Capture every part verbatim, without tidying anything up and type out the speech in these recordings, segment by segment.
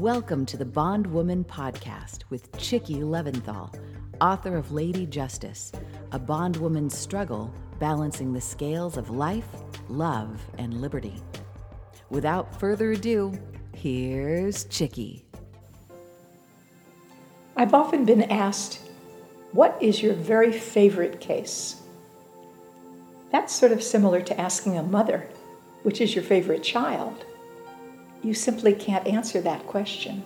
Welcome to the Bond Woman Podcast with Chickie Leventhal, author of Lady Justice, a bondwoman's struggle balancing the scales of life, love, and liberty. Without further ado, here's Chickie. I've often been asked, what is your very favorite case? That's sort of similar to asking a mother, which is your favorite child? You simply can't answer that question.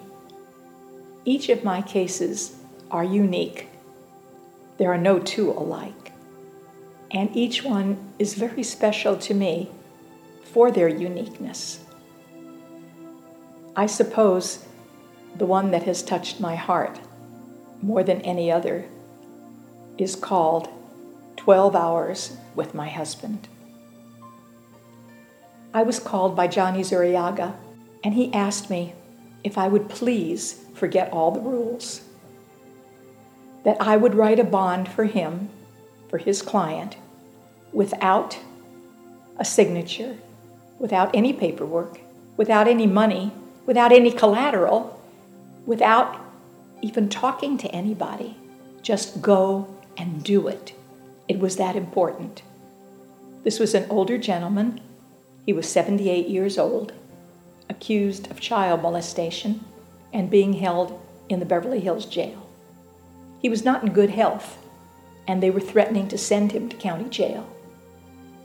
Each of my cases are unique. There are no two alike. And each one is very special to me for their uniqueness. I suppose the one that has touched my heart more than any other is called twelve hours with My Husband. I was called by Johnny Zuriaga, and he asked me if I would please forget all the rules, that I would write a bond for him, for his client, without a signature, without any paperwork, without any money, without any collateral, without even talking to anybody. Just go and do it. It was that important. This was an older gentleman. He was seventy-eight years old, accused of child molestation and being held in the Beverly Hills jail. He was not in good health, and they were threatening to send him to county jail.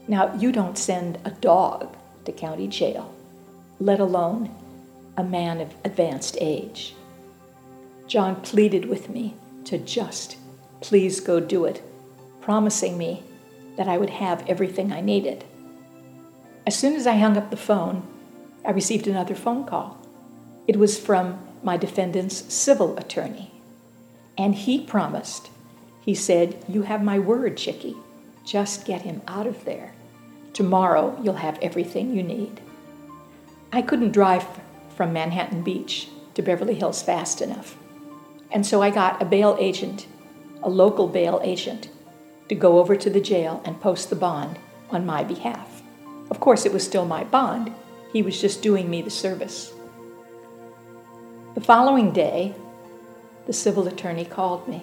Now, you don't send a dog to county jail, let alone a man of advanced age. John pleaded with me to just please go do it, promising me that I would have everything I needed. As soon as I hung up the phone, I received another phone call. It was from my defendant's civil attorney. And he promised. He said, "You have my word, Chickie. Just get him out of there. Tomorrow you'll have everything you need." I couldn't drive from Manhattan Beach to Beverly Hills fast enough. And so I got a bail agent, a local bail agent, to go over to the jail and post the bond on my behalf. Of course, it was still my bond. He was just doing me the service. The following day, the civil attorney called me.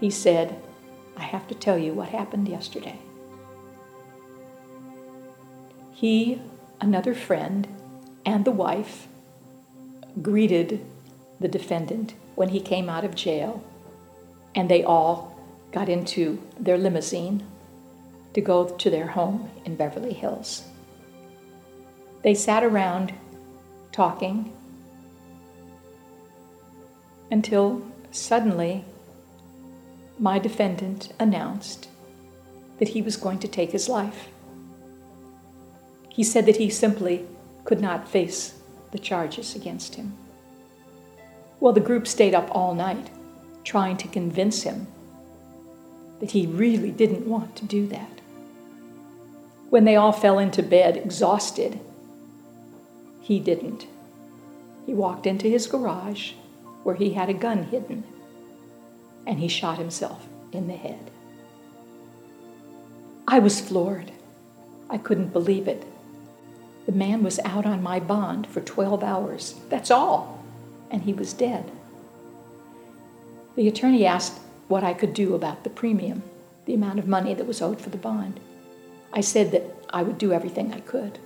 He said, "I have to tell you what happened yesterday." He, another friend, and the wife greeted the defendant when he came out of jail, and they all got into their limousine to go to their home in Beverly Hills. They sat around talking until suddenly my defendant announced that he was going to take his life. He said that he simply could not face the charges against him. Well, the group stayed up all night trying to convince him that he really didn't want to do that. When they all fell into bed exhausted, he didn't. He walked into his garage where he had a gun hidden, and he shot himself in the head. I was floored. I couldn't believe it. The man was out on my bond for twelve hours. That's all. And he was dead. The attorney asked what I could do about the premium, the amount of money that was owed for the bond. I said that I would do everything I could.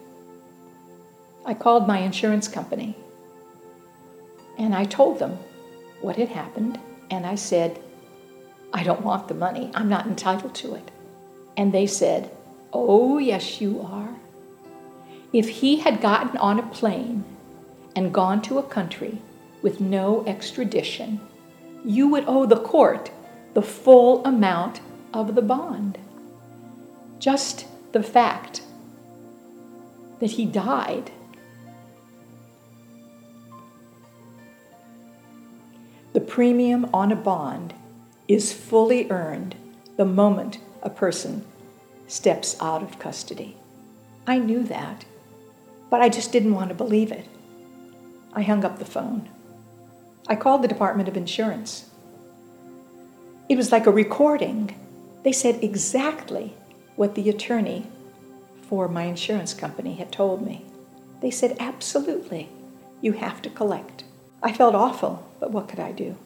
I called my insurance company, and I told them what had happened, and I said, "I don't want the money. I'm not entitled to it." And they said, "Oh, yes, you are. If he had gotten on a plane and gone to a country with no extradition, you would owe the court the full amount of the bond." Just the fact that he died. The premium on a bond is fully earned the moment a person steps out of custody. I knew that, but I just didn't want to believe it. I hung up the phone. I called the Department of Insurance. It was like a recording. They said exactly what the attorney for my insurance company had told me. They said, "Absolutely. You have to collect. I felt awful, but what could I do?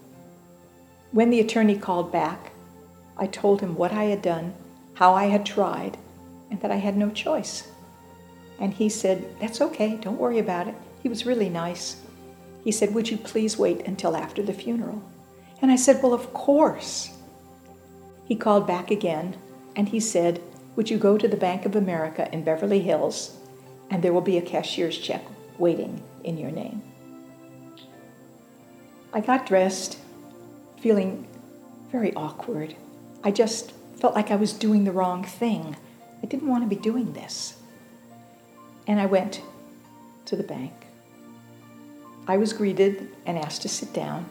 When the attorney called back, I told him what I had done, how I had tried, and that I had no choice. And he said, "That's okay, don't worry about it." He was really nice. He said, "Would you please wait until after the funeral?" And I said, "Well, of course." He called back again, and he said, "Would you go to the Bank of America in Beverly Hills, and there will be a cashier's check waiting in your name." I got dressed, feeling very awkward. I just felt like I was doing the wrong thing. I didn't want to be doing this. And I went to the bank. I was greeted and asked to sit down.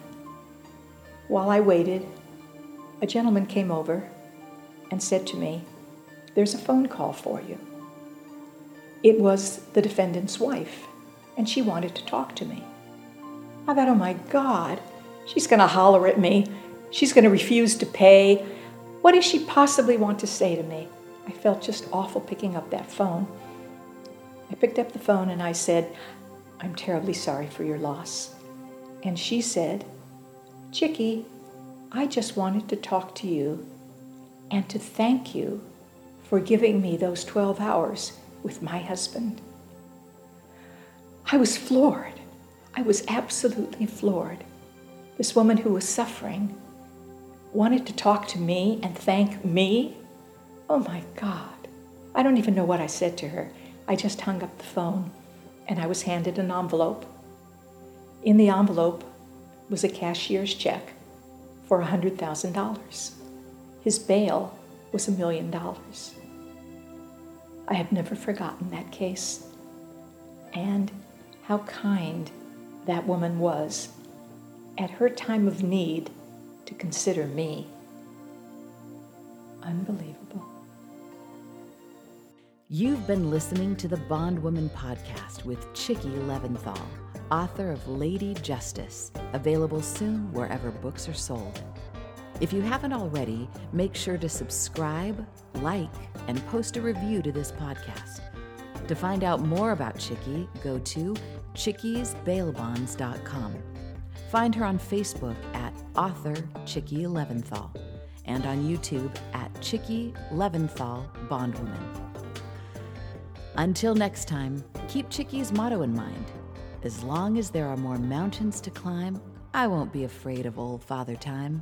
While I waited, a gentleman came over and said to me, "There's a phone call for you." It was the defendant's wife, and she wanted to talk to me. I thought, oh my God, she's going to holler at me. She's going to refuse to pay. What does she possibly want to say to me? I felt just awful picking up that phone. I picked up the phone and I said, "I'm terribly sorry for your loss." And she said, "Chickie, I just wanted to talk to you and to thank you for giving me those twelve hours with my husband." I was floored. I was absolutely floored. This woman who was suffering wanted to talk to me and thank me? Oh my God. I don't even know what I said to her. I just hung up the phone and I was handed an envelope. In the envelope was a cashier's check for one hundred thousand dollars. His bail was a million dollars. I have never forgotten that case and how kind that woman was at her time of need to consider me. Unbelievable. You've been listening to the Bondwoman Podcast with Chickie Leventhal, author of Lady Justice, available soon wherever books are sold. If you haven't already, make sure to subscribe, like, and post a review to this podcast. To find out more about Chickie, go to Chickies Bail Bonds dot com. Find her on Facebook at author Chickie Leventhal and on YouTube at Chickie Leventhal Bondwoman. Until next time, keep Chickie's motto in mind. As long as there are more mountains to climb, I won't be afraid of old Father Time.